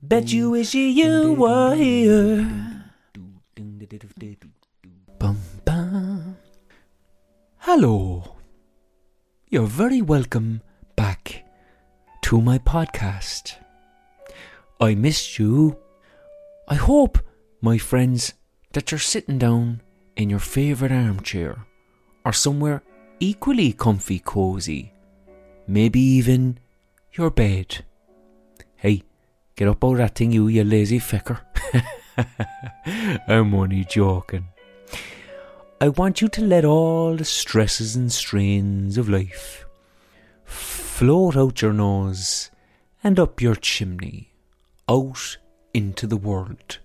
Bet you wish you were here. Bum, bum. Hello. You're very welcome back to my podcast. I missed you. I hope, my friends, that you're sitting down in your favourite armchair or somewhere equally comfy cozy. Maybe even your bed. Hey, get up out of that thing, you lazy fecker. I'm only joking. I want you to let all the stresses and strains of life float out your nose and up your chimney, out into the world.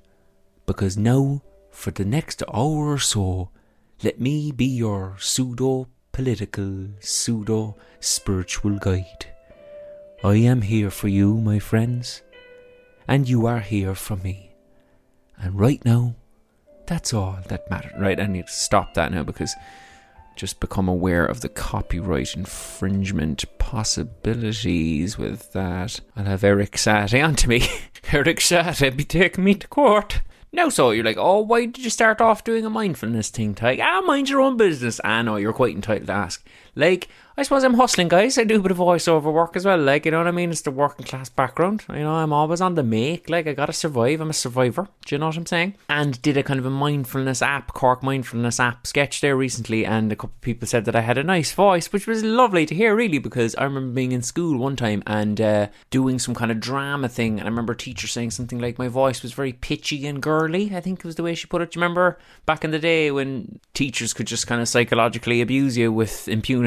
Because now, for the next hour or so, let me be your pseudo-political, pseudo-spiritual guide. I am here for you, my friends, and you are here for me. And right now, that's all that matters. Right, I need to stop that now because just become aware of the copyright infringement possibilities with that. I'll have Eric Satie on to me. Eric Satie be taking me to court. Now so, you're like, oh, why did you start off doing a mindfulness thing, Tadhg? Ah, mind your own business. Ah, no, you're quite entitled to ask. Like, I suppose I'm hustling, guys. I do a bit of voiceover work as well. Like, you know what I mean? It's the working class background. You know, I'm always on the make. Like, I gotta survive. I'm a survivor. Do you know what I'm saying? And did a kind of a mindfulness app, Cork mindfulness app sketch there recently. And a couple of people said that I had a nice voice, which was lovely to hear, really, because I remember being in school one time and doing some kind of drama thing. And I remember a teacher saying something like, my voice was very pitchy and girly, I think was the way she put it. Do you remember back in the day when teachers could just kind of psychologically abuse you with impunity?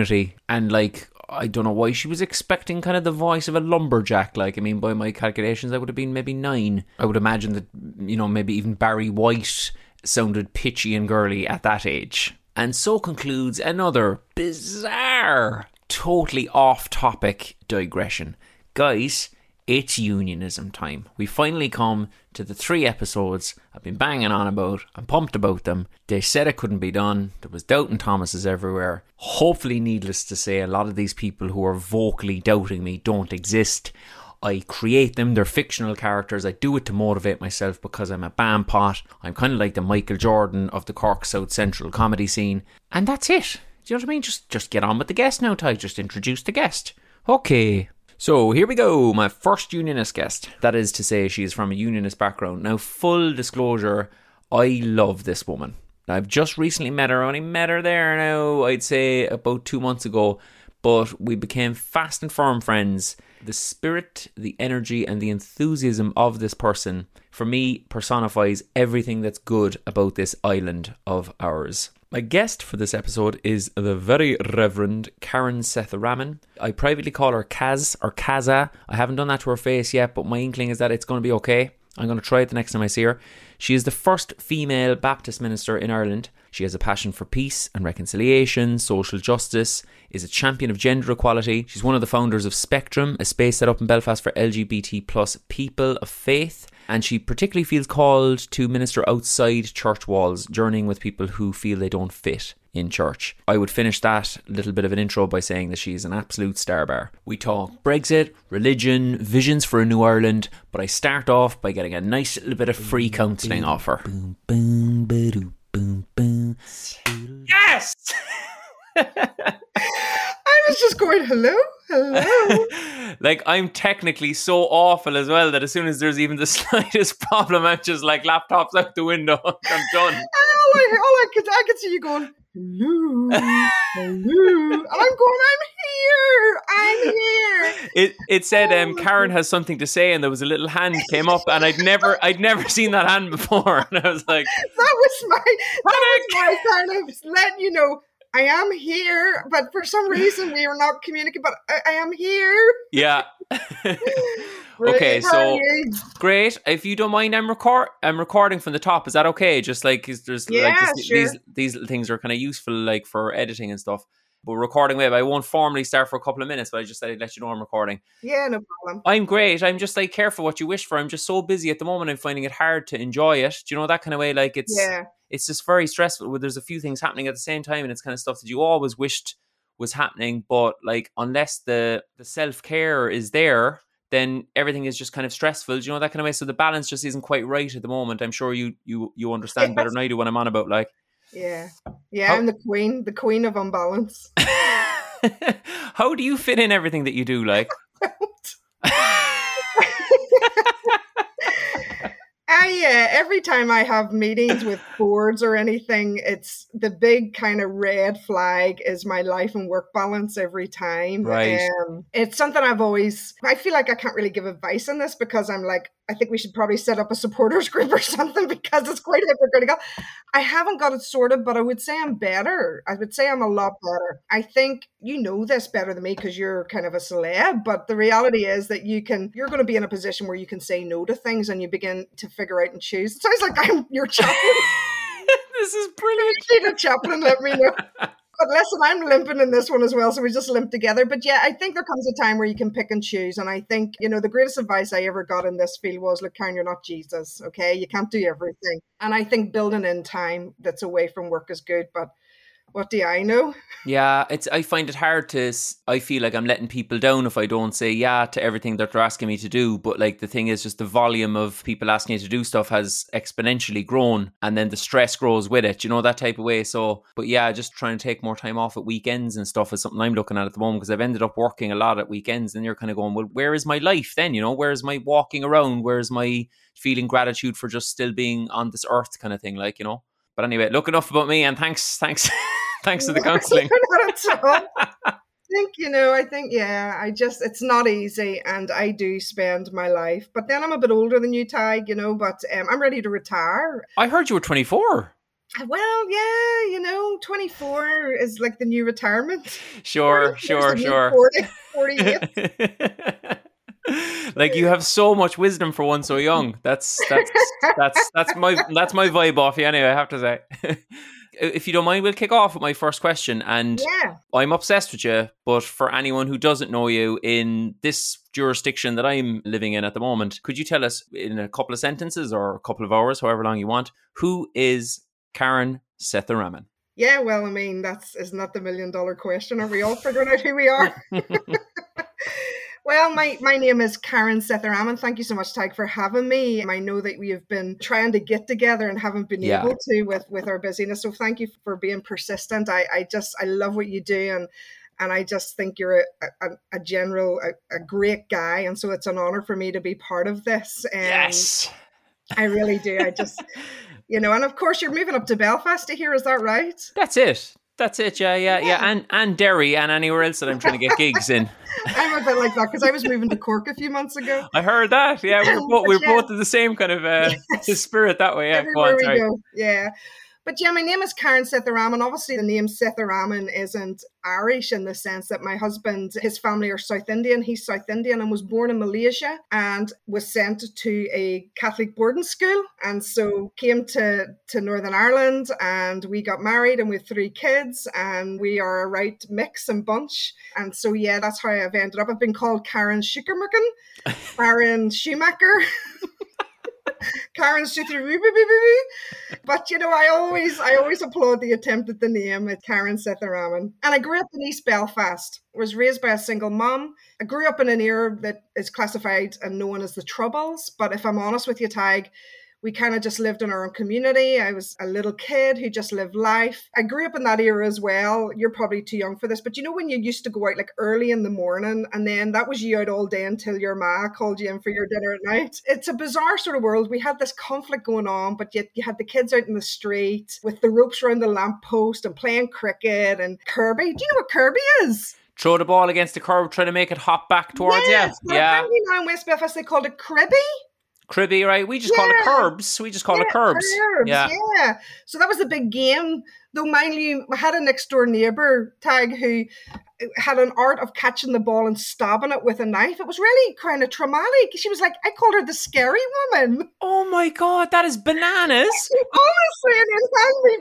And, like, I don't know why she was expecting kind of the voice of a lumberjack. Like, I mean, by my calculations, I would have been maybe 9. I would imagine that, you know, maybe even Barry White sounded pitchy and girly at that age. And so concludes another bizarre, totally off-topic digression. Guys, it's unionism time. We finally come to the 3 episodes I've been banging on about. I'm pumped about them. They said it couldn't be done. There was doubting Thomases everywhere. Hopefully, needless to say, a lot of these people who are vocally doubting me don't exist. I create them. They're fictional characters. I do it to motivate myself because I'm a bandpot. I'm kind of like the Michael Jordan of the Cork South Central comedy scene. And that's it. Do you know what I mean? Just get on with the guest now, Tadhg. Just introduce the guest. Okay. So here we go, my first unionist guest. That is to say, she is from a unionist background. Now, full disclosure, I love this woman. I've just recently met her. I only met her there now, I'd say about 2 months ago. But we became fast and firm friends. The spirit, the energy and the enthusiasm of this person, for me, personifies everything that's good about this island of ours. My guest for this episode is the very Reverend Karen Sethuraman. I privately call her Kaz or Kaza. I haven't done that to her face yet, but my inkling is that it's going to be okay. I'm going to try it the next time I see her. She is the first female Baptist minister in Ireland. She has a passion for peace and reconciliation, social justice, is a champion of gender equality. She's one of the founders of Spectrum, a space set up in Belfast for LGBT plus people of faith. And she particularly feels called to minister outside church walls, journeying with people who feel they don't fit in church. I would finish that little bit of an intro by saying that she is an absolute star bar. We talk Brexit, religion, visions for a new Ireland, but I start off by getting a nice little bit of free counselling off her. Yes! I was just going, hello. Like, I'm technically so awful as well that as soon as there's even the slightest problem, I'm just like, laptops out the window. I'm done. I could see you going, hello. And I'm going, I'm here. It said, Karen has something to say, and there was a little hand came up, and I'd never seen that hand before, and I was like, that was my kind of letting you know. I am here, but for some reason we are not communicating, but I am here. Yeah. Okay, so great. If you don't mind, I'm recording from the top. Is that okay? Just like there's sure. These things are kind of useful, like for editing and stuff. But recording web, I won't formally start for a couple of minutes, but I just said I'd let you know I'm recording. Yeah, no problem. I'm great. I'm just like, careful what you wish for. I'm just so busy at the moment. I'm finding it hard to enjoy it. Do you know that kind of way? Like it's just very stressful. There's a few things happening at the same time, and it's kind of stuff that you always wished was happening. But like, unless the self-care is there, then everything is just kind of stressful. Do you know that kind of way? So the balance just isn't quite right at the moment. I'm sure you understand better than I do when I'm on about like. Yeah. Yeah, I'm the queen of unbalance. How do you fit in everything that you do, like? Yeah, every time I have meetings with boards or anything, it's the big kind of red flag is my life and work balance every time. Right. It's something I feel like I can't really give advice on this because I'm like, I think we should probably set up a supporters group or something because it's quite hypocritical. I haven't got it sorted, but I would say I'm better. I would say I'm a lot better. I think you know this better than me because you're kind of a celeb, but the reality is that you're going to be in a position where you can say no to things and you begin to figure out and choose. It sounds like I'm your chaplain. This is brilliant. If you need a chaplain, let me know. But listen, I'm limping in this one as well, so we just limp together. But yeah, I think there comes a time where you can pick and choose. And I think, you know, the greatest advice I ever got in this field was, look, Karen, you're not Jesus, okay? You can't do everything. And I think building in time that's away from work is good, but what do I know? Yeah, I find it hard I feel like I'm letting people down if I don't say yeah to everything that they're asking me to do. But like the thing is just the volume of people asking you to do stuff has exponentially grown and then the stress grows with it, you know, that type of way. So, but yeah, just trying to take more time off at weekends and stuff is something I'm looking at the moment because I've ended up working a lot at weekends and you're kind of going, well, where is my life then? You know, where is my walking around? Where is my feeling gratitude for just still being on this earth kind of thing, like, you know? But anyway, look, enough about me and thanks. Thanks to the counselling. I think it's not easy and I do spend my life, but then I'm a bit older than you, Tadhg, you know, but I'm ready to retire. I heard you were 24. Well, yeah, you know, 24 is like the new retirement. Sure. 48. Like you have so much wisdom for one so young. That's my vibe off you anyway, I have to say. If you don't mind, we'll kick off with my first question. And yeah. I'm obsessed with you, but for anyone who doesn't know you in this jurisdiction that I'm living in at the moment, could you tell us in a couple of sentences or a couple of hours, however long you want, who is Karen Sethuraman? Yeah, well, I mean, isn't that the $1 million question? Are we all figuring out who we are? Well, my name is Karen Sethuraman. Thank you so much, Tadhg, for having me. I know that we have been trying to get together and haven't been able to with our busyness. So thank you for being persistent. I love what you do. And I just think you're a great guy. And so it's an honor for me to be part of this. Yes. I really do. I just, you know, and of course you're moving up to Belfast to here. Is that right? That's it. Yeah. And Derry and anywhere else that I'm trying to get gigs in. I'm a bit like that because I was moving to Cork a few months ago. I heard that. Yeah, we're both in the same kind of spirit that way. Yeah, everywhere we go. Yeah. But yeah, my name is Karen Sethuraman. Obviously, the name Sethuraman isn't Irish in the sense that my husband, his family are South Indian. He's South Indian and was born in Malaysia and was sent to a Catholic boarding school. And so came to Northern Ireland and we got married and we have 3 kids and we are a right mix and bunch. And so, yeah, that's how I've ended up. I've been called Karen Schumacher, Karen Schumacher. Karen's Sethuraman, but you know, I always applaud the attempt at the name at Karen Sethuraman. And I grew up in East Belfast, was raised by a single mum. I grew up in an era that is classified and known as the Troubles. But if I'm honest with you, Tadhg, we kind of just lived in our own community. I was a little kid who just lived life. I grew up in that era as well. You're probably too young for this, but you know when you used to go out like early in the morning and then that was you out all day until your ma called you in for your dinner at night? It's a bizarre sort of world. We had this conflict going on, but yet you had the kids out in the street with the ropes around the lamppost and playing cricket and Kirby. Do you know what Kirby is? Throw the ball against the curb, try to make it hop back towards you. Yeah. Now in West Belfast, they called it Cribby. Cribby, right? We just call it curbs. Curbs. Yeah. So that was the big game. Though, mind you, I had a next door neighbour, Tadhg, who had an art of catching the ball and stabbing it with a knife. It was really kind of traumatic. She was like, I called her the scary woman. Oh my God, that is bananas. Honestly, and then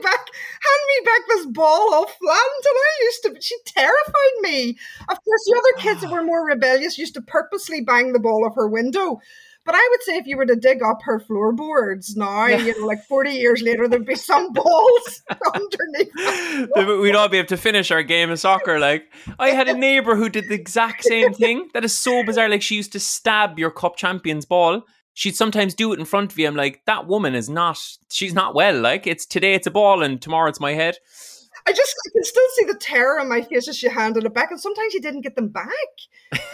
hand me back this ball all flattened. And she terrified me. Of course, the other kids that were more rebellious used to purposely bang the ball off her window. But I would say if you were to dig up her floorboards now, you know, like 40 years later, there'd be some balls underneath. We'd all be able to finish our game of soccer. Like, I had a neighbour who did the exact same thing. That is so bizarre. Like, she used to stab your cup champions ball. She'd sometimes do it in front of you. I'm like, that woman is not, she's not well. Like, it's today it's a ball and tomorrow it's my head. I can still see the terror on my face as she handed it back. And sometimes she didn't get them back.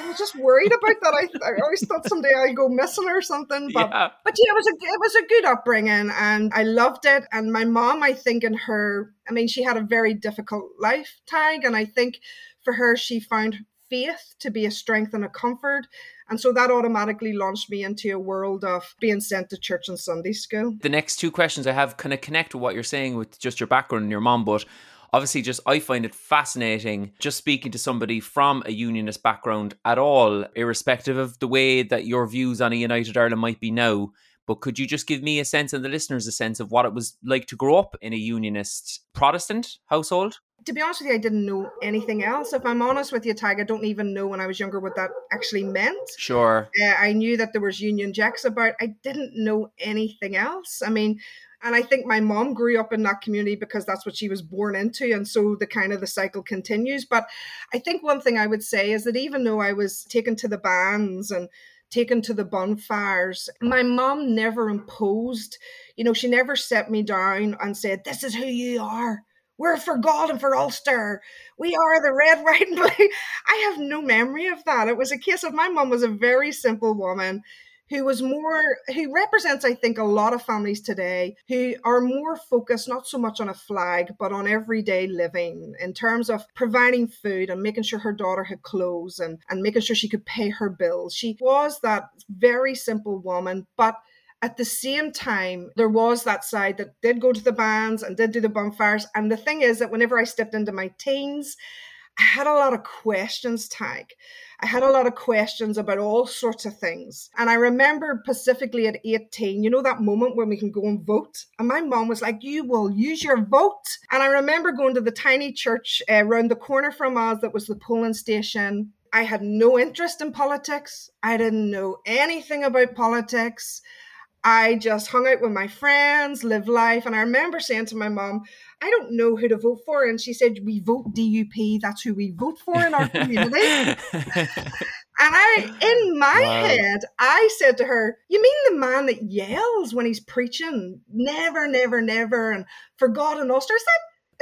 I was just worried about that. I always thought someday I'd go missing or something. But yeah, it was a good upbringing and I loved it. And my mom, I think in her, I mean, she had a very difficult life, Tadhg. And I think for her, she found faith to be a strength and a comfort. And so that automatically launched me into a world of being sent to church and Sunday school. The next two questions I have kind of connect with what you're saying with just your background and your mom, but obviously, just I find it fascinating just speaking to somebody from a unionist background at all, irrespective of the way that your views on a United Ireland might be now. But could you just give me a sense and the listeners a sense of what it was like to grow up in a unionist Protestant household? To be honest with you, I didn't know anything else. If I'm honest with you, Tadhg, I don't even know when I was younger what that actually meant. Sure. I knew that there was Union Jacks about. I didn't know anything else. I mean, and I think my mom grew up in that community because that's what she was born into. And so the cycle continues. But I think one thing I would say is that even though I was taken to the bands and taken to the bonfires, my mom never imposed, you know, she never set me down and said, this is who you are. We're for God and for Ulster. We are the red, white and blue. I have no memory of that. It was a case of my mum was a very simple woman who represents, I think, a lot of families today who are more focused, not so much on a flag, but on everyday living in terms of providing food and making sure her daughter had clothes and making sure she could pay her bills. She was that very simple woman, but at the same time, there was that side that did go to the bands and did do the bonfires. And the thing is that whenever I stepped into my teens, I had a lot of questions, Tadhg. I had a lot of questions about all sorts of things. And I remember specifically at 18, you know, that moment when we can go and vote. And my mom was like, you will use your vote. And I remember going to the tiny church around the corner from us that was the polling station. I had no interest in politics. I didn't know anything about politics. I just hung out with my friends, lived life. And I remember saying to my mom, I don't know who to vote for. And she said, we vote DUP. That's who we vote for in our community. And in my head, I said to her, you mean the man that yells when he's preaching? Never, never, never. And for God and Ulster, is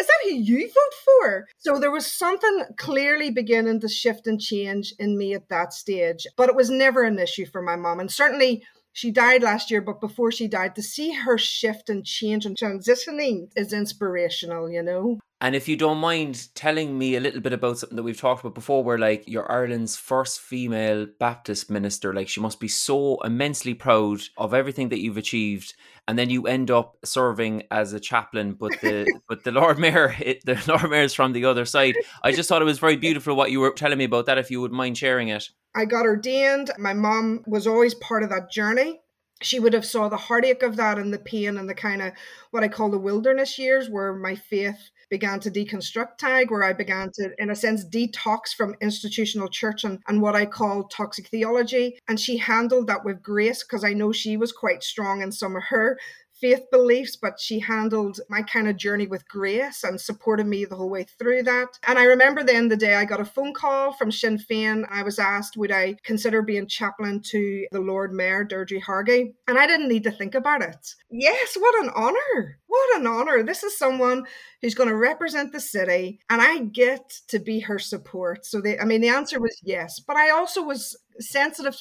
that who you vote for? So there was something clearly beginning to shift and change in me at that stage. But it was never an issue for my mom. And certainly, she died last year, but before she died, to see her shift and change and transitioning is inspirational, you know. And if you don't mind telling me a little bit about something that we've talked about before, where like you're Ireland's first female Baptist minister, like she must be so immensely proud of everything that you've achieved. And then you end up serving as a chaplain, but the Lord Mayor, the Lord Mayor is from the other side. I just thought it was very beautiful what you were telling me about that, if you would mind sharing it. I got ordained. My mom was always part of that journey. She would have saw the heartache of that and the pain and the kind of what I call the wilderness years where my faith began to deconstruct, Tadhg, where I began to, in a sense, detox from institutional church and what I call toxic theology. And she handled that with grace because I know she was quite strong in some of her faith beliefs, but she handled my kind of journey with grace and supported me the whole way through that. And I remember then the day I got a phone call from Sinn Féin. I was asked, would I consider being chaplain to the Lord Mayor, Deirdre Hargey? And I didn't need to think about it. Yes, what an honour. What an honour. This is someone who's going to represent the city and I get to be her support. So the answer was yes, but I also was sensitive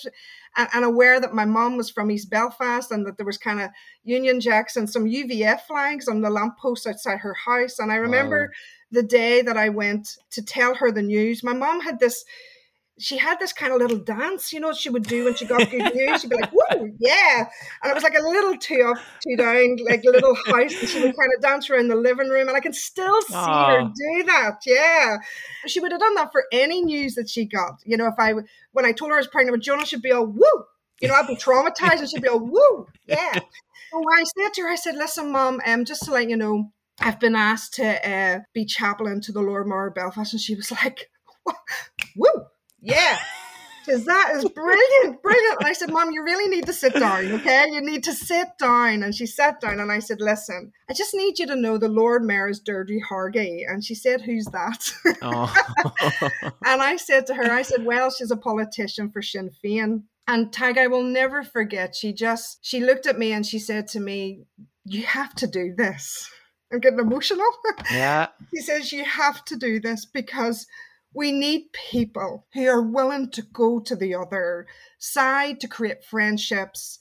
and aware that my mom was from East Belfast and that there was kind of Union Jacks and some UVF flags on the lampposts outside her house. And I remember the day that I went to tell her the news, my mom had this kind of little dance, you know, she would do when she got good news. She'd be like, woo, yeah. And it was like a little two up, two down, like little house. And she would kind of dance around the living room. And I can still see her do that. Yeah. She would have done that for any news that she got. You know, when I told her I was pregnant with Jonah, she'd be all, woo. You know, I'd be traumatized and she'd be all, woo, yeah. So I said to her, I said, listen, Mom, just to let you know, I've been asked to be chaplain to the Lord Mayor of Belfast. And she was like, woo. Yeah. because that is brilliant, brilliant. And I said, Mom, you really need to sit down, okay? You need to sit down. And she sat down and I said, listen, I just need you to know the Lord Mayor is Deirdre Hargey. And she said, who's that? Oh. And I said to her, I said, well, she's a politician for Sinn Féin. And Tadhg, I will never forget, she looked at me and she said to me, you have to do this. I'm getting emotional. Yeah. She says, you have to do this because we need people who are willing to go to the other side to create friendships.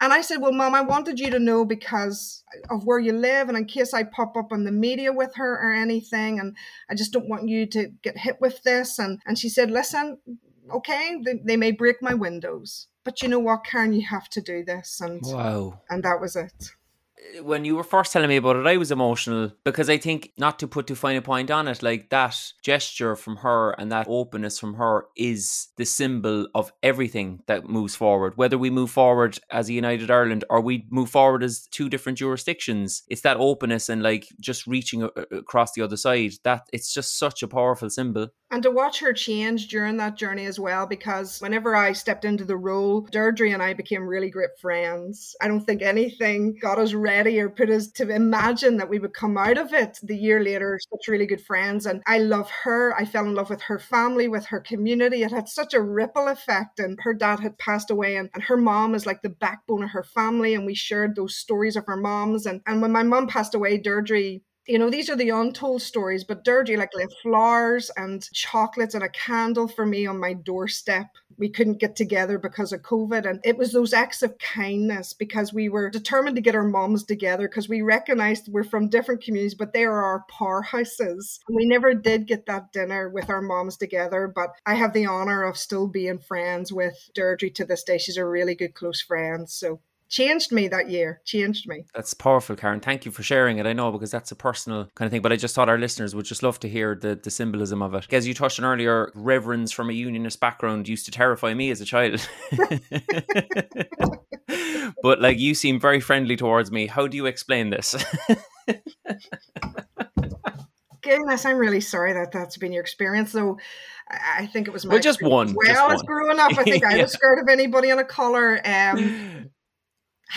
And I said, well, Mom, I wanted you to know because of where you live and in case I pop up on the media with her or anything. And I just don't want you to get hit with this. And she said, listen, okay, they may break my windows, but you know what, Karen, you have to do this. And wow. And that was it. When you were first telling me about it, I was emotional because I think, not to put too fine a point on it, like that gesture from her and that openness from her is the symbol of everything that moves forward. Whether we move forward as a united Ireland or we move forward as two different jurisdictions, it's that openness and like just reaching across the other side. That it's just such a powerful symbol. And to watch her change during that journey as well, because whenever I stepped into the role, Deirdre and I became really great friends. I don't think anything got us ready or put us to imagine that we would come out of it the year later, such really good friends. And I love her. I fell in love with her family, with her community. It had such a ripple effect. And her dad had passed away and her mom is like the backbone of her family. And we shared those stories of our moms. And when my mom passed away, Deirdre, you know, these are the untold stories, but Deirdre like left flowers and chocolates and a candle for me on my doorstep. We couldn't get together because of COVID. And it was those acts of kindness because we were determined to get our moms together because we recognized we're from different communities, but they are our powerhouses. And we never did get that dinner with our moms together, but I have the honor of still being friends with Deirdre to this day. She's a really good close friend. So changed me that year, changed me. That's powerful, Karen. Thank you for sharing it. I know because that's a personal kind of thing, but I just thought our listeners would just love to hear the symbolism of it. As you touched on earlier, reverends from a unionist background used to terrify me as a child. But like you seem very friendly towards me. How do you explain this? Goodness, I'm really sorry that that's been your experience, though. I think it was my experience. Just one. As growing up, I think yeah. I was scared of anybody on a collar.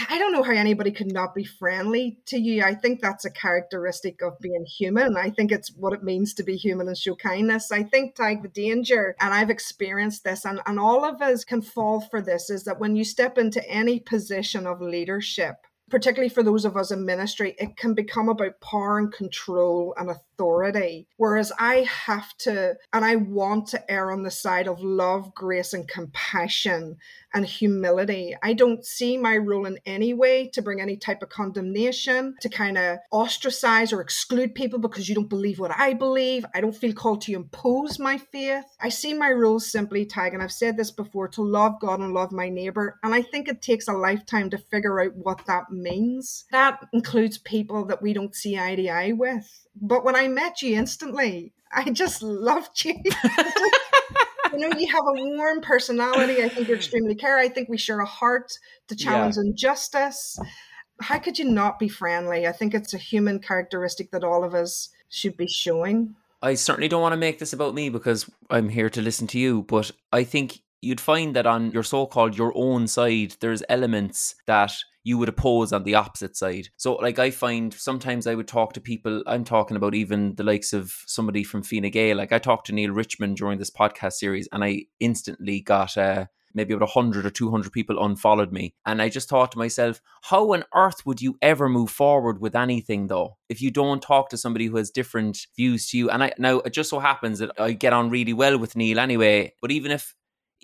I don't know how anybody could not be friendly to you. I think that's a characteristic of being human. I think it's what it means to be human and show kindness. I think Tadhg, the danger, and I've experienced this, and all of us can fall for this, is that when you step into any position of leadership, particularly for those of us in ministry, it can become about power and control and authority. Whereas I have to, and I want to err on the side of love, grace, and compassion and humility. I don't see my role in any way to bring any type of condemnation, to kind of ostracize or exclude people because you don't believe what I believe. I don't feel called to impose my faith. I see my role simply, Tadhg, and I've said this before, to love God and love my neighbor. And I think it takes a lifetime to figure out what that means. That includes people that we don't see eye to eye with. But when I met you instantly, I just loved you. You know, you have a warm personality. I think you're extremely caring. I think we share a heart to challenge injustice. How could you not be friendly? I think it's a human characteristic that all of us should be showing. I certainly don't want to make this about me because I'm here to listen to you, but I think you'd find that on your so-called your own side, there's elements that you would oppose on the opposite side. So like I find sometimes I would talk to people, I'm talking about even the likes of somebody from Fine Gael. Like I talked to Neil Richmond during this podcast series and I instantly got maybe about 100 or 200 people unfollowed me. And I just thought to myself, how on earth would you ever move forward with anything though? If you don't talk to somebody who has different views to you. And now it just so happens that I get on really well with Neil anyway. But even if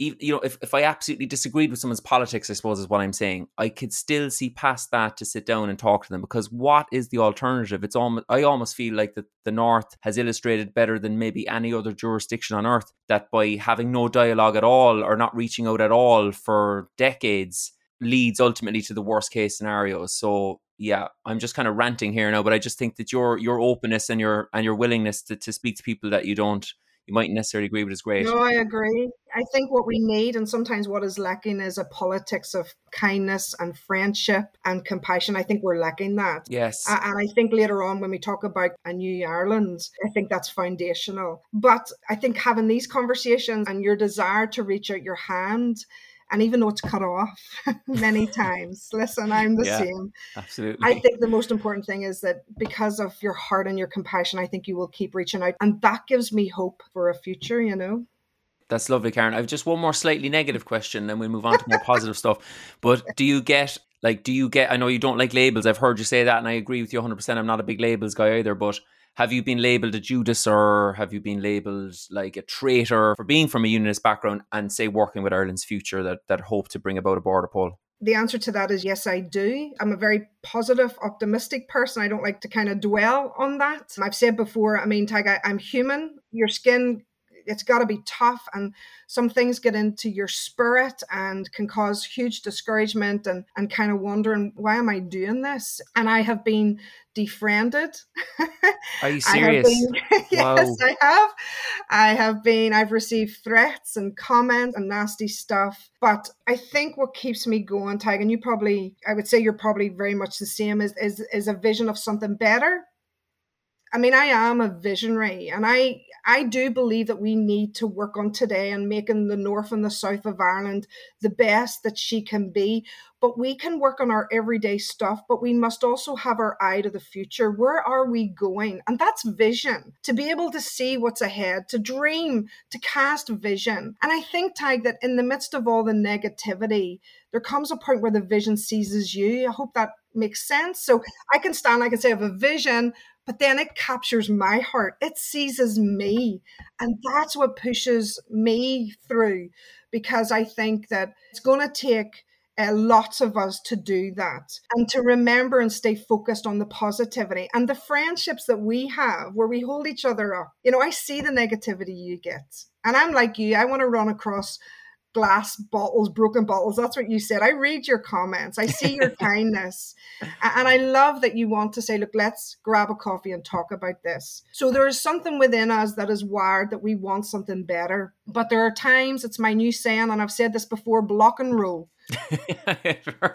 I absolutely disagreed with someone's politics, I suppose is what I'm saying, I could still see past that to sit down and talk to them because what is the alternative? It's almost, I almost feel like that the North has illustrated better than maybe any other jurisdiction on earth that by having no dialogue at all or not reaching out at all for decades leads ultimately to the worst case scenarios. So yeah, I'm just kind of ranting here now, but I just think that your openness and your willingness to speak to people that you don't you mightn't necessarily agree with is great. No, I agree. I think what we need and sometimes what is lacking is a politics of kindness and friendship and compassion. I think we're lacking that. Yes. And I think later on when we talk about a new Ireland, I think that's foundational. But I think having these conversations and your desire to reach out your hand, and even though it's cut off many times, listen, I'm the same. Absolutely. I think the most important thing is that because of your heart and your compassion, I think you will keep reaching out. And that gives me hope for a future, you know. That's lovely, Karen. I've just one more slightly negative question, and we'll move on to more positive stuff. But do you get, I know you don't like labels. I've heard you say that, and I agree with you 100%. I'm not a big labels guy either, but have you been labelled a Judas, or have you been labelled like a traitor for being from a unionist background and, say, working with Ireland's Future that hope to bring about a border poll? The answer to that is yes, I do. I'm a very positive, optimistic person. I don't like to kind of dwell on that. I've said before, I mean, Tadhg, I'm human. Your skin, it's got to be tough, and some things get into your spirit and can cause huge discouragement and kind of wondering, why am I doing this? And I have been defriended. Are you serious? Yes, wow. I have been, I've received threats and comments and nasty stuff. But I think what keeps me going, Tadhg, and I would say you're probably very much the same, is a vision of something better. I mean, I am a visionary, and I do believe that we need to work on today and making the north and the south of Ireland the best that she can be. But we can work on our everyday stuff, but we must also have our eye to the future. Where are we going? And that's vision, to be able to see what's ahead, to dream, to cast vision. And I think, Tadhg, that in the midst of all the negativity, there comes a point where the vision seizes you. I hope that makes sense. So I can say I have a vision, but then it captures my heart. It seizes me. And that's what pushes me through, because I think that it's going to take lots of us to do that and to remember and stay focused on the positivity and the friendships that we have where we hold each other up. You know, I see the negativity you get, and I'm like you. I want to run across glass bottles, broken bottles. That's what you said. I read your comments. I see your kindness. And I love that you want to say, look, let's grab a coffee and talk about this. So there is something within us that is wired that we want something better. But there are times, it's my new saying, and I've said this before, block and roll.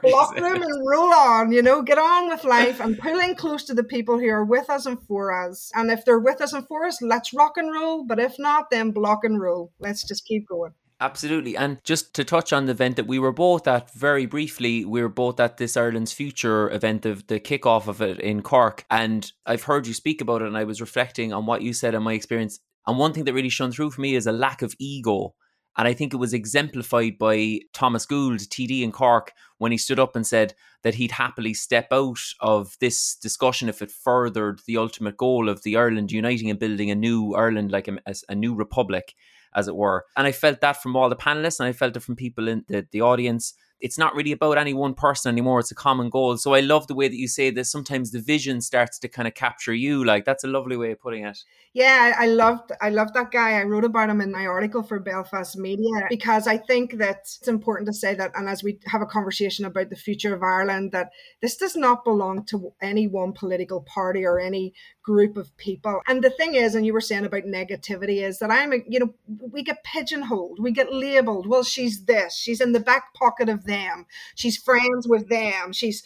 Block them and roll on, you know, get on with life and pull in close to the people who are with us and for us. And if they're with us and for us, let's rock and roll. But if not, then block and roll. Let's just keep going. Absolutely. And just to touch on the event that we were both at very briefly, we were both at this Ireland's Future event, of the kickoff of it in Cork. And I've heard you speak about it, and I was reflecting on what you said and my experience. And one thing that really shone through for me is a lack of ego. And I think it was exemplified by Thomas Gould, TD in Cork, when he stood up and said that he'd happily step out of this discussion if it furthered the ultimate goal of the Ireland uniting and building a new Ireland, like a new republic, as it were. And I felt that from all the panelists, and I felt it from people in the audience. It's not really about any one person anymore. It's a common goal. So I love the way that you say that sometimes the vision starts to kind of capture you. Like, that's a lovely way of putting it. Yeah, I loved that guy. I wrote about him in my article for Belfast Media, because I think that it's important to say that, and as we have a conversation about the future of Ireland, that this does not belong to any one political party or any group of people. And the thing is, and you were saying about negativity, is that we get pigeonholed, we get labeled. Well, she's this, she's in the back pocket of them, she's friends with them, she's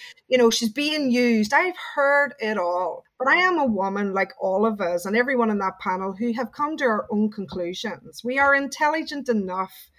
being used. I've heard it all. But I am a woman, like all of us and everyone in that panel, who have come to our own conclusions. We are intelligent enough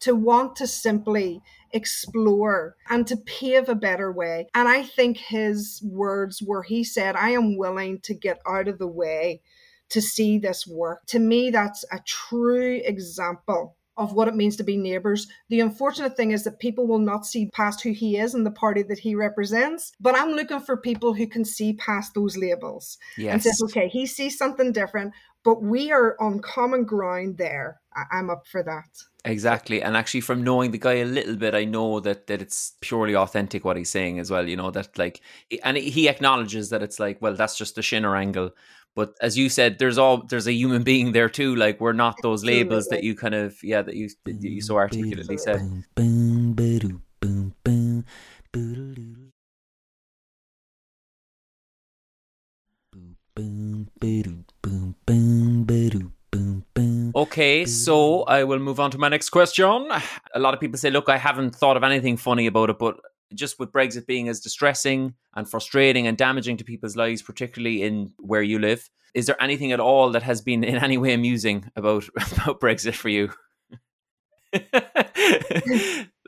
to want to simply explore and to pave a better way. And I think his words where he said, I am willing to get out of the way to see this work. To me, that's a true example of what it means to be neighbours. The unfortunate thing is that people will not see past who he is and the party that he represents. But I'm looking for people who can see past those labels. Yes. And says, okay, he sees something different, but we are on common ground there. I'm up for that. Exactly. And actually, from knowing the guy a little bit, I know that it's purely authentic what he's saying as well. You know, that like, and he acknowledges that it's like, well, that's just the Shinner angle. But as you said, there's a human being there too. Like, we're not those labels that you kind of, yeah, that you so articulately said. Okay, so I will move on to my next question. A lot of people say, look, I haven't thought of anything funny about it, but just with Brexit being as distressing and frustrating and damaging to people's lives, particularly in where you live, is there anything at all that has been in any way amusing about Brexit for you?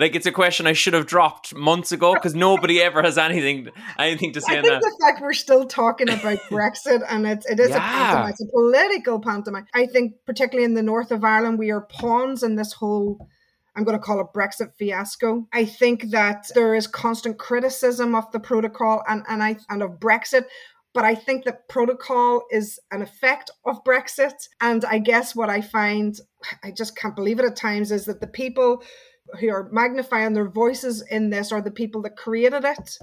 Like, it's a question I should have dropped months ago because nobody ever has anything to say on that. I think the fact we're still talking about Brexit and it is a pandemic, it's a political pandemic. I think particularly in the north of Ireland, we are pawns in this whole, I'm going to call it Brexit fiasco. I think that there is constant criticism of the protocol and of Brexit. But I think that protocol is an effect of Brexit. And I guess what I find, I just can't believe it at times, is that the people who are magnifying their voices in this are the people that created it.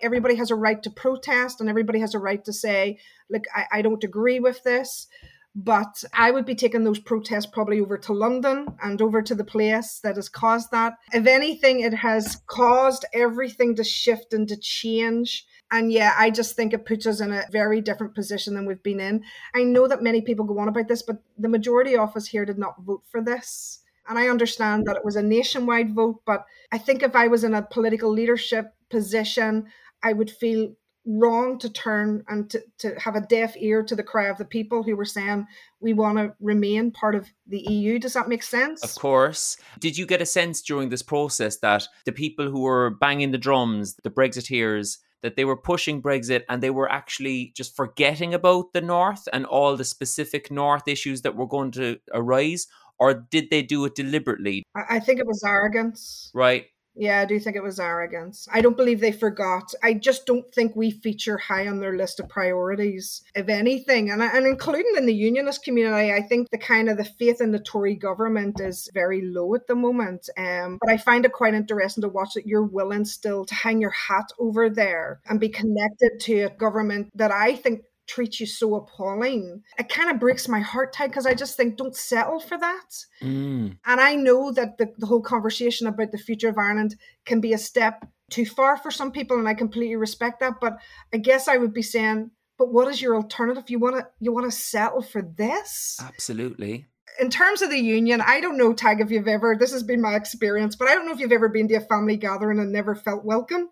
Everybody has a right to protest and everybody has a right to say, look, I don't agree with this. But I would be taking those protests probably over to London and over to the place that has caused that. If anything, it has caused everything to shift and to change. And yeah, I just think it puts us in a very different position than we've been in. I know that many people go on about this, but the majority of us here did not vote for this. And I understand that it was a nationwide vote, but I think if I was in a political leadership position, I would feel wrong to turn and to have a deaf ear to the cry of the people who were saying we want to remain part of the EU. Does that make sense? Of course. Did you get a sense during this process that the people who were banging the drums, the Brexiteers, that they were pushing Brexit and they were actually just forgetting about the North and all the specific North issues that were going to arise? Or did they do it deliberately? I think it was arrogance. Right. Yeah, I do think it was arrogance. I don't believe they forgot. I just don't think we feature high on their list of priorities, if anything. And including in the unionist community, I think the kind of the faith in the Tory government is very low at the moment. But I find it quite interesting to watch that you're willing still to hang your hat over there and be connected to a government that I think treats you so appalling. It kind of breaks my heart, Tadhg, because I just think don't settle for that. And I know that the whole conversation about the future of Ireland can be a step too far for some people, and I completely respect that. But I guess I would be saying, but what is your alternative? You want to settle for this? Absolutely. In terms of the union, I don't know, Tadhg, if you've ever, this has been my experience, but I don't know if you've ever been to a family gathering and never felt welcome.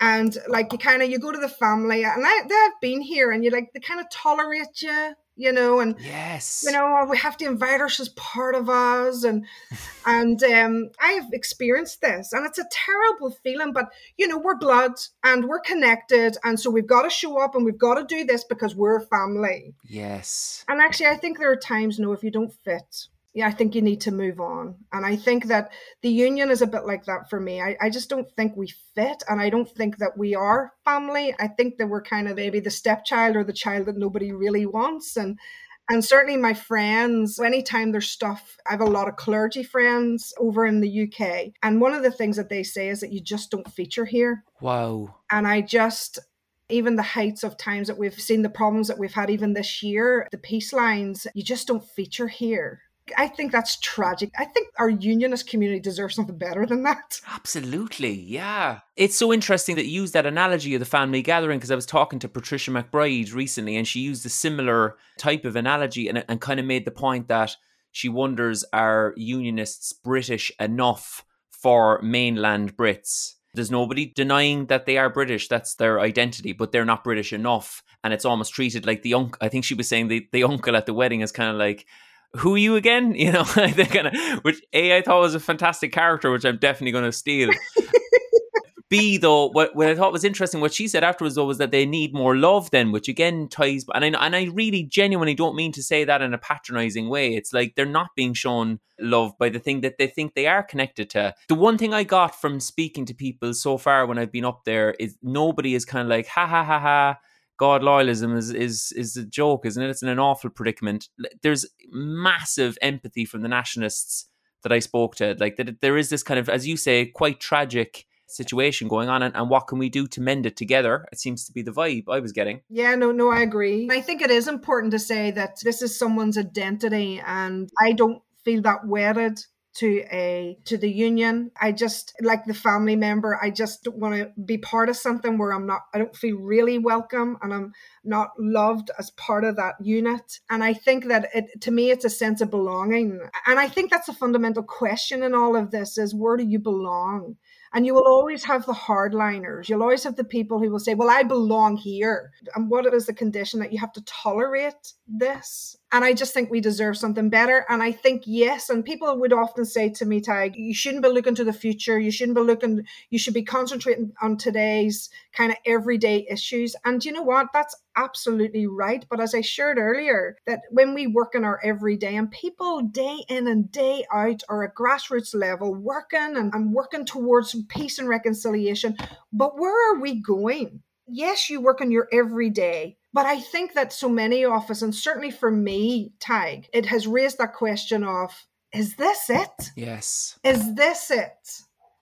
And like you go to the family and they've been here and you like, they kind of tolerate you, you know, and, yes, you know, we have to invite her, she's part of us. And I've experienced this and it's a terrible feeling, but you know, we're blood and we're connected. And so we've got to show up and we've got to do this because we're family. Yes. And actually, I think there are times, no, if you don't fit, yeah, I think you need to move on. And I think that the union is a bit like that for me. I just don't think we fit and I don't think that we are family. I think that we're kind of maybe the stepchild or the child that nobody really wants. And certainly my friends, anytime there's stuff, I have a lot of clergy friends over in the UK. And one of the things that they say is that you just don't feature here. Wow. And I just... even the heights of times that we've seen, the problems that we've had even this year, the peace lines, you just don't feature here. I think that's tragic. I think our unionist community deserves something better than that. Absolutely, yeah. It's so interesting that you used that analogy of the family gathering because I was talking to Patricia McBride recently and she used a similar type of analogy and kind of made the point that she wonders, are unionists British enough for mainland Brits? There's nobody denying that they are British. That's their identity, but they're not British enough. And it's almost treated like the uncle. I think she was saying the uncle at the wedding is kind of like, who are you again? You know, I thought was a fantastic character, which I'm definitely going to steal. B, though, what I thought was interesting, what she said afterwards, though, was that they need more love then, which again ties... And I really genuinely don't mean to say that in a patronising way. It's like they're not being shown love by the thing that they think they are connected to. The one thing I got from speaking to people so far when I've been up there is nobody is kind of like, ha, ha, ha, ha, God, loyalism is a joke, isn't it? It's in an awful predicament. There's massive empathy from the nationalists that I spoke to. Like, that there is this kind of, as you say, quite tragic situation going on, and what can we do to mend it together? It seems to be the vibe I was getting. Yeah, no, I agree. I think it is important to say that this is someone's identity and I don't feel that wedded to the union. I just, like the family member, I just don't want to be part of something where I don't feel really welcome and I'm not loved as part of that unit. And I think that to me, it's a sense of belonging. And I think that's a fundamental question in all of this is, where do you belong? And you will always have the hardliners. You'll always have the people who will say, well, I belong here. And what is the condition that you have to tolerate this? And I just think we deserve something better. And I think, yes, and people would often say to me, Tadhg, you shouldn't be looking to the future. You should be concentrating on today's kind of everyday issues. And you know what? That's absolutely right. But as I shared earlier, that when we work in our everyday, and people day in and day out are at grassroots level working and working towards peace and reconciliation. But where are we going? Yes, you work in your everyday. But I think that so many of us, and certainly for me, Tadhg, it has raised that question of, is this it? Yes. Is this it?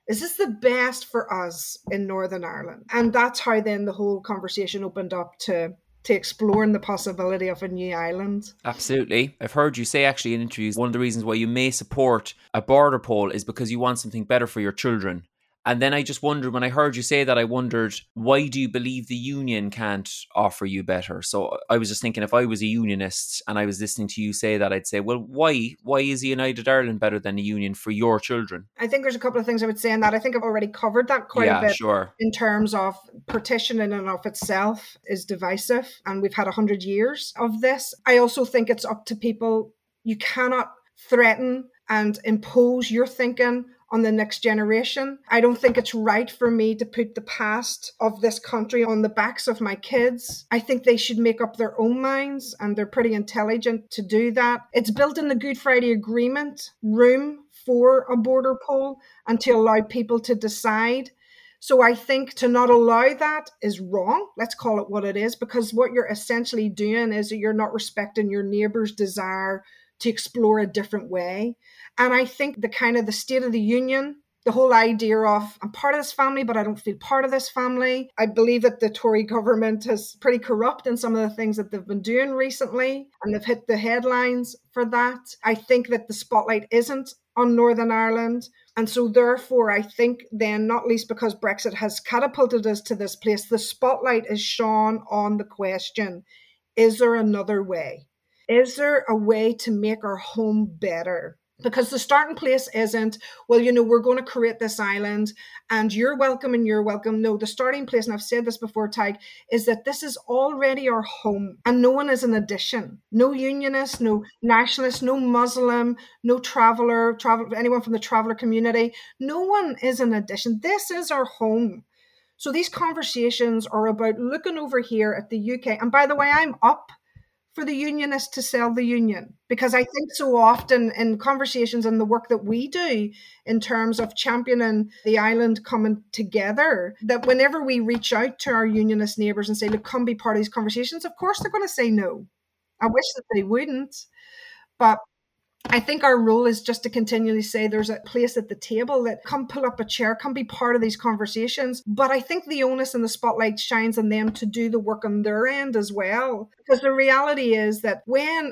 Is this the best for us in Northern Ireland? And that's how then the whole conversation opened up to exploring the possibility of a new island. Absolutely. I've heard you say actually in interviews, one of the reasons why you may support a border poll is because you want something better for your children. And then I just wondered, when I heard you say that, I wondered, why do you believe the union can't offer you better? So I was just thinking, if I was a unionist and I was listening to you say that, I'd say, well, why is United Ireland better than a union for your children? I think there's a couple of things I would say in that. I think I've already covered that quite a bit. Sure. In terms of partition in and of itself is divisive. And we've had 100 years of this. I also think it's up to people. You cannot threaten and impose your thinking on the next generation. I don't think it's right for me to put the past of this country on the backs of my kids. I think they should make up their own minds, and they're pretty intelligent to do that. It's built in the Good Friday Agreement room for a border poll and to allow people to decide. So I think to not allow that is wrong. Let's call it what it is, because what you're essentially doing is that you're not respecting your neighbour's desire to explore a different way. And I think the State of the Union, the whole idea of, I'm part of this family, but I don't feel part of this family. I believe that the Tory government is pretty corrupt in some of the things that they've been doing recently, and they've hit the headlines for that. I think that the spotlight isn't on Northern Ireland. And so therefore, I think then, not least because Brexit has catapulted us to this place, the spotlight is shone on the question, is there another way? Is there a way to make our home better? Because the starting place isn't, well, we're going to create this island and you're welcome and you're welcome. No, the starting place, and I've said this before, Tadhg, is that this is already our home and no one is an addition. No unionist, no nationalist, no Muslim, no traveller, anyone from the traveller community. No one is an addition. This is our home. So these conversations are about looking over here at the UK. And by the way, I'm up for the unionist to sell the union, because I think so often in conversations and the work that we do in terms of championing the island coming together, that whenever we reach out to our unionist neighbours and say, look, come be part of these conversations, of course they're going to say no. I wish that they wouldn't. But I think our role is just to continually say there's a place at the table, that come pull up a chair, come be part of these conversations. But I think the onus and the spotlight shines on them to do the work on their end as well. Because the reality is that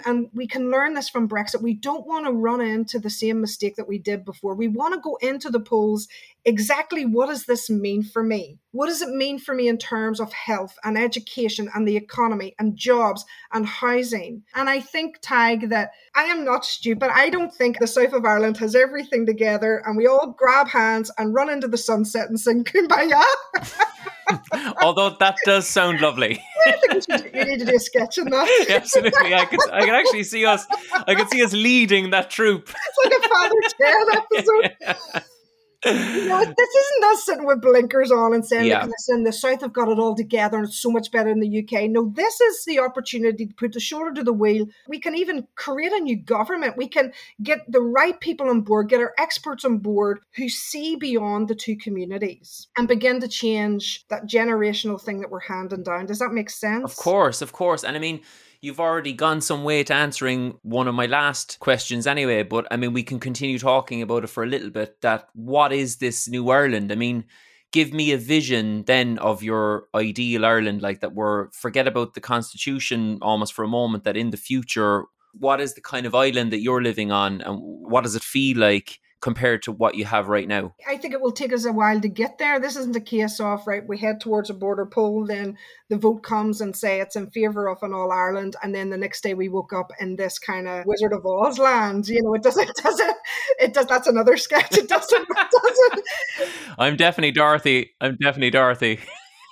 and we can learn this from Brexit, we don't want to run into the same mistake that we did before. We want to go into the polls exactly, what does this mean for me? What does it mean for me in terms of health and education and the economy and jobs and housing? And I think, Tadhg, that I am not stupid. I don't think the South of Ireland has everything together and we all grab hands and run into the sunset and sing Kumbaya. Although that does sound lovely. I think you need to do a sketch on that. Yeah, absolutely. I can actually see us. I can see us leading that troupe. It's like a Father Ted episode. Yeah. This isn't us sitting with blinkers on and saying, yeah, listen, the South have got it all together and it's so much better in the UK. No, this is the opportunity to put the shoulder to the wheel. We can even create a new government. We can get the right people on board, get our experts on board who see beyond the two communities and begin to change that generational thing that we're handing down. Does that make sense? Of course. And I mean, you've already gone some way to answering one of my last questions anyway, but I mean, we can continue talking about it for a little bit, that what is this new Ireland? I mean, give me a vision then of your ideal Ireland, like that forget about the constitution almost for a moment, that in the future, what is the kind of island that you're living on and what does it feel like compared to what you have right now? I think it will take us a while to get there. This isn't a case of, right, we head towards a border poll, then the vote comes and say it's in favour of an All-Ireland, and then the next day we woke up in this kind of Wizard of Oz land. You know, it doesn't, that's another sketch. It doesn't. I'm definitely Dorothy.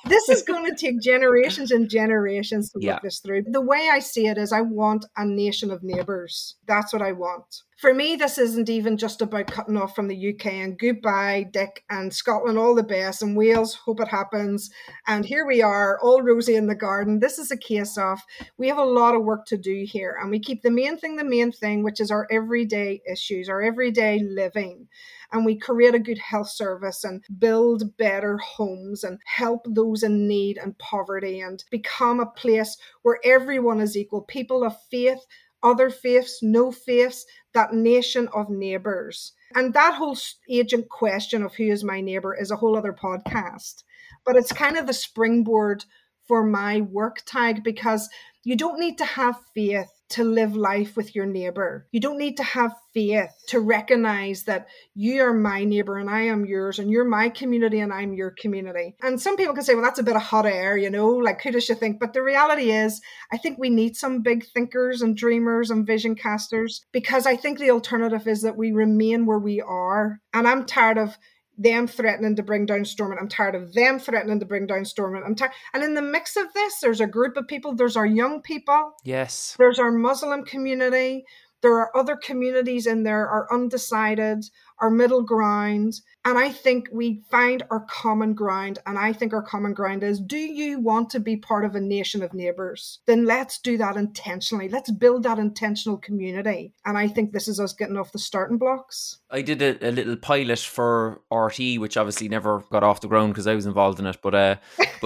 This is going to take generations and generations to look this through. The way I see it is I want a nation of neighbours. That's what I want. For me, this isn't even just about cutting off from the UK and goodbye, Dick, and Scotland, all the best, and Wales, hope it happens. And here we are, all rosy in the garden. This is a case of we have a lot of work to do here, and we keep the main thing, which is our everyday issues, our everyday living. And we create a good health service and build better homes and help those in need and poverty and become a place where everyone is equal, people of faith, other faiths, no faiths, that nation of neighbours. And that whole agent question of who is my neighbour is a whole other podcast. But it's kind of the springboard for my work, Tadhg, because you don't need to have faith to live life with your neighbour. You don't need to have faith to recognise that you are my neighbour and I am yours, and you're my community and I'm your community. And some people can say, well, that's a bit of hot air, you know, like who does you think? But the reality is, I think we need some big thinkers and dreamers and vision casters, because I think the alternative is that we remain where we are. And I'm tired of them threatening to bring down Stormont. I'm tired of them threatening to bring down Stormont. And in the mix of this, there's a group of people. There's our young people. Yes. There's our Muslim community. There are other communities in there, our undecided, our middle ground. And I think we find our common ground. And I think our common ground is, do you want to be part of a nation of neighbours? Then let's do that intentionally. Let's build that intentional community. And I think this is us getting off the starting blocks. I did a little pilot for RT, which obviously never got off the ground because I was involved in it. But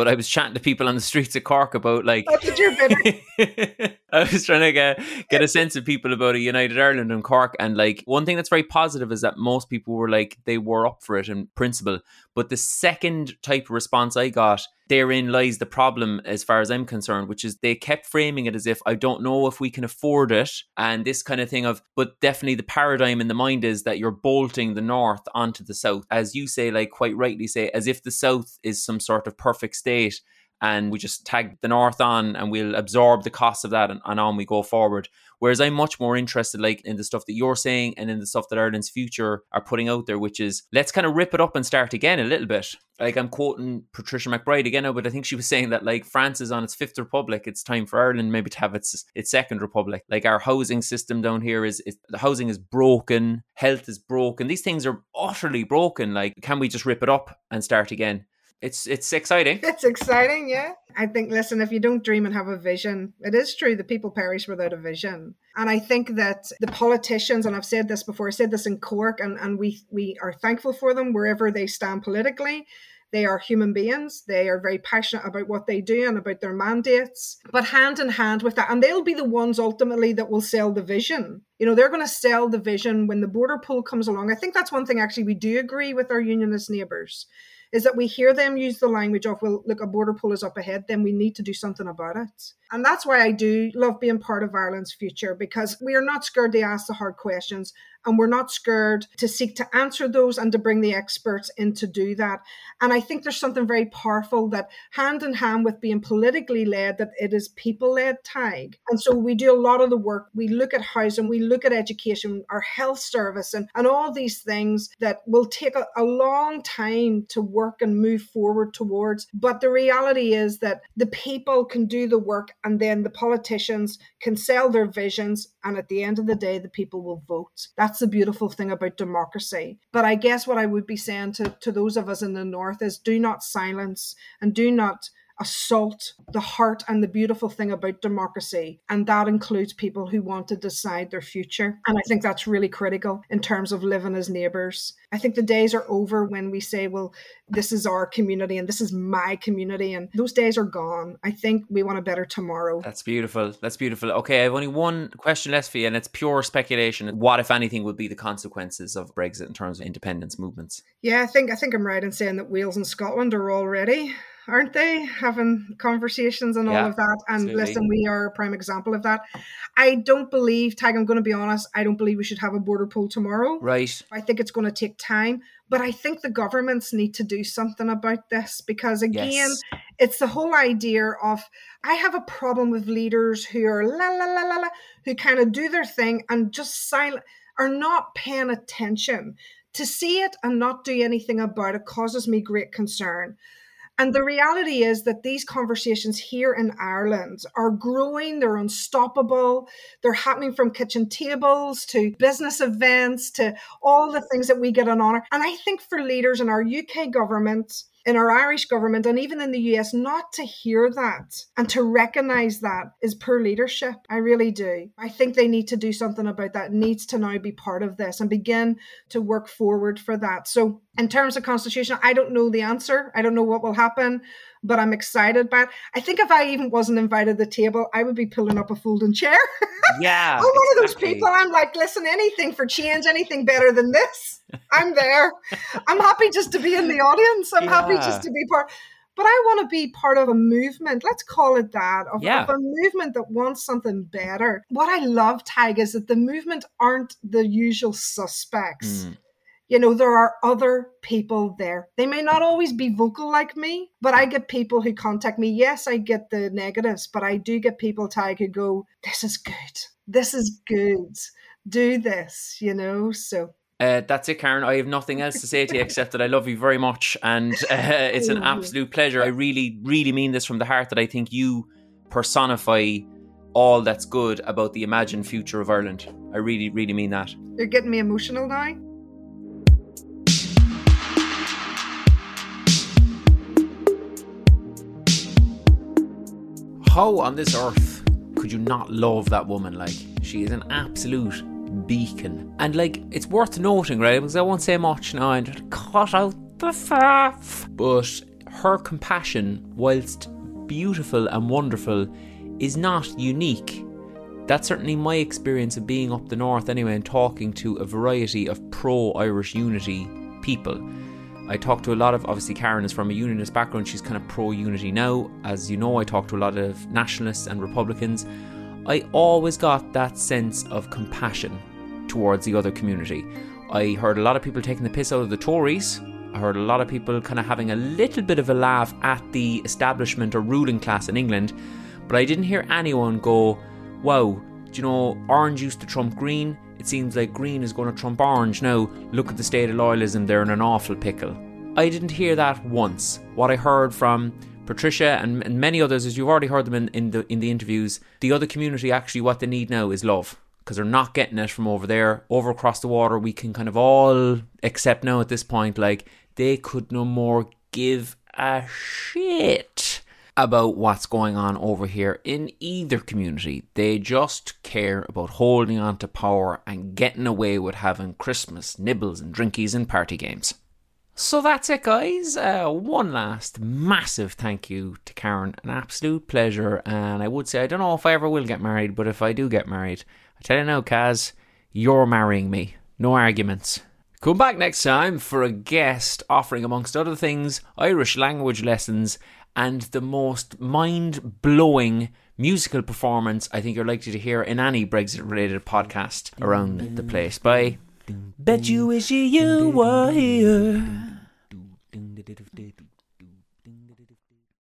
I was chatting to people on the streets of Cork about, like, I was trying to get a sense of people about a United Ireland and Cork. And like, one thing that's very positive is that most people were like, they were up for it in principle. But the second type of response I got, therein lies the problem as far as I'm concerned, which is they kept framing it as if, I don't know if we can afford it. And this kind of thing of, but definitely the paradigm in the mind is that you're bolting the north onto the south. As you say, like quite rightly say, as if the south is some sort of perfect state and we just tag the north on and we'll absorb the cost of that and on we go forward. Whereas I'm much more interested, like, in the stuff that you're saying and in the stuff that Ireland's Future are putting out there, which is, let's kind of rip it up and start again a little bit. Like, I'm quoting Patricia McBride again now, but I think she was saying that, like, France is on its 5th republic. It's time for Ireland maybe to have its 2nd republic. Like, our housing system down here is the housing is broken, health is broken. These things are utterly broken. Like, can we just rip it up and start again? It's exciting. It's exciting, yeah. I think, listen, if you don't dream and have a vision, it is true that people perish without a vision. And I think that the politicians, and I've said this before, I said this in Cork, and we are thankful for them wherever they stand politically. They are human beings. They are very passionate about what they do and about their mandates. But hand in hand with that, and they'll be the ones ultimately that will sell the vision. You know, they're going to sell the vision when the border poll comes along. I think that's one thing actually we do agree with our unionist neighbours, is that we hear them use the language of, well, look, a border poll is up ahead, then we need to do something about it. And that's why I do love being part of Ireland's Future, because we are not scared to ask the hard questions, and we're not scared to seek to answer those and to bring the experts in to do that. And I think there's something very powerful that hand in hand with being politically led, that it is people-led, Tadhg. And so we do a lot of the work. We look at housing, we look at education, our health service, and all these things that will take a long time to work and move forward towards. But the reality is that the people can do the work, and then the politicians can sell their visions. And at the end of the day, the people will vote. That's the beautiful thing about democracy. But I guess what I would be saying to those of us in the North is, do not silence and do not assault the heart and the beautiful thing about democracy. And that includes people who want to decide their future. And I think that's really critical in terms of living as neighbours. I think the days are over when we say, well, this is our community and this is my community. And those days are gone. I think we want a better tomorrow. That's beautiful. That's beautiful. Okay, I have only one question left for you, and it's pure speculation. What, if anything, would be the consequences of Brexit in terms of independence movements? Yeah, I think I'm right in saying that Wales and Scotland are already aren't they, having conversations and all of that. And absolutely. Listen, we are a prime example of that. I don't believe, Tadhg, I'm going to be honest, I don't believe we should have a border poll tomorrow. Right. I think it's going to take time. But I think the governments need to do something about this because, again, it's the whole idea of, I have a problem with leaders who are who kind of do their thing and just silent, are not paying attention. To see it and not do anything about it causes me great concern. And the reality is that these conversations here in Ireland are growing. They're unstoppable. They're happening from kitchen tables to business events to all the things that we get an honour. And I think for leaders in our UK government, in our Irish government, and even in the US, not to hear that and to recognise that is poor leadership. I really do. I think they need to do something about that. It needs to now be part of this and begin to work forward for that. So in terms of constitution, I don't know the answer. I don't know what will happen, but I'm excited by it. I think if I even wasn't invited to the table, I would be pulling up a folding chair. Yeah. I'm one of those people. I'm like, listen, anything for change, anything better than this. I'm there. I'm happy just to be in the audience. I'm happy just to be part. But I want to be part of a movement, let's call it that, of a movement that wants something better. What I love, Tadhg, is that the movement aren't the usual suspects. Mm. You know, there are other people there. They may not always be vocal like me, but I get people who contact me. Yes, I get the negatives, but I do get people, Tadhg, who go, this is good. This is good. Do this, you know, so... That's it, Karen. I have nothing else to say to you except that I love you very much. And it's an absolute pleasure. I really, really mean this from the heart, that I think you personify all that's good about the imagined future of Ireland. I really, really mean that. You're getting me emotional now. How on this earth could you not love that woman? Like, she is an absolute beacon. And like, it's worth noting, right, because I won't say much now and cut out the faff, but her compassion, whilst beautiful and wonderful, is not unique. That's certainly my experience of being up the north anyway, and talking to a variety of pro-Irish unity people. I talk to a lot of, obviously Karen is from a unionist background, she's kind of pro-unity now. As you know, I talk to a lot of nationalists and Republicans. I always got that sense of compassion towards the other community. I heard a lot of people taking the piss out of the Tories. I heard a lot of people kind of having a little bit of a laugh at the establishment or ruling class in England. But I didn't hear anyone go, wow, do you know, orange used to trump green. It seems like green is going to trump orange now. Look at the state of loyalism, they're in an awful pickle. I didn't hear that once. What I heard from Patricia and many others, as you've already heard them in the interviews, the other community, actually what they need now is love, because they're not getting it from over there, over across the water. We can kind of all accept now at this point, like, they could no more give a shit about what's going on over here in either community. They just care about holding on to power and getting away with having Christmas nibbles and drinkies and party games. So that's it, guys. One last massive thank you to Karen. An absolute pleasure. And I would say, I don't know if I ever will get married, but if I do get married, I tell you now, Kaz, you're marrying me. No arguments. Come back next time for a guest offering, amongst other things, Irish language lessons and the most mind-blowing musical performance I think you're likely to hear in any Brexit-related podcast around the place. Bye. Bet you wish you were here.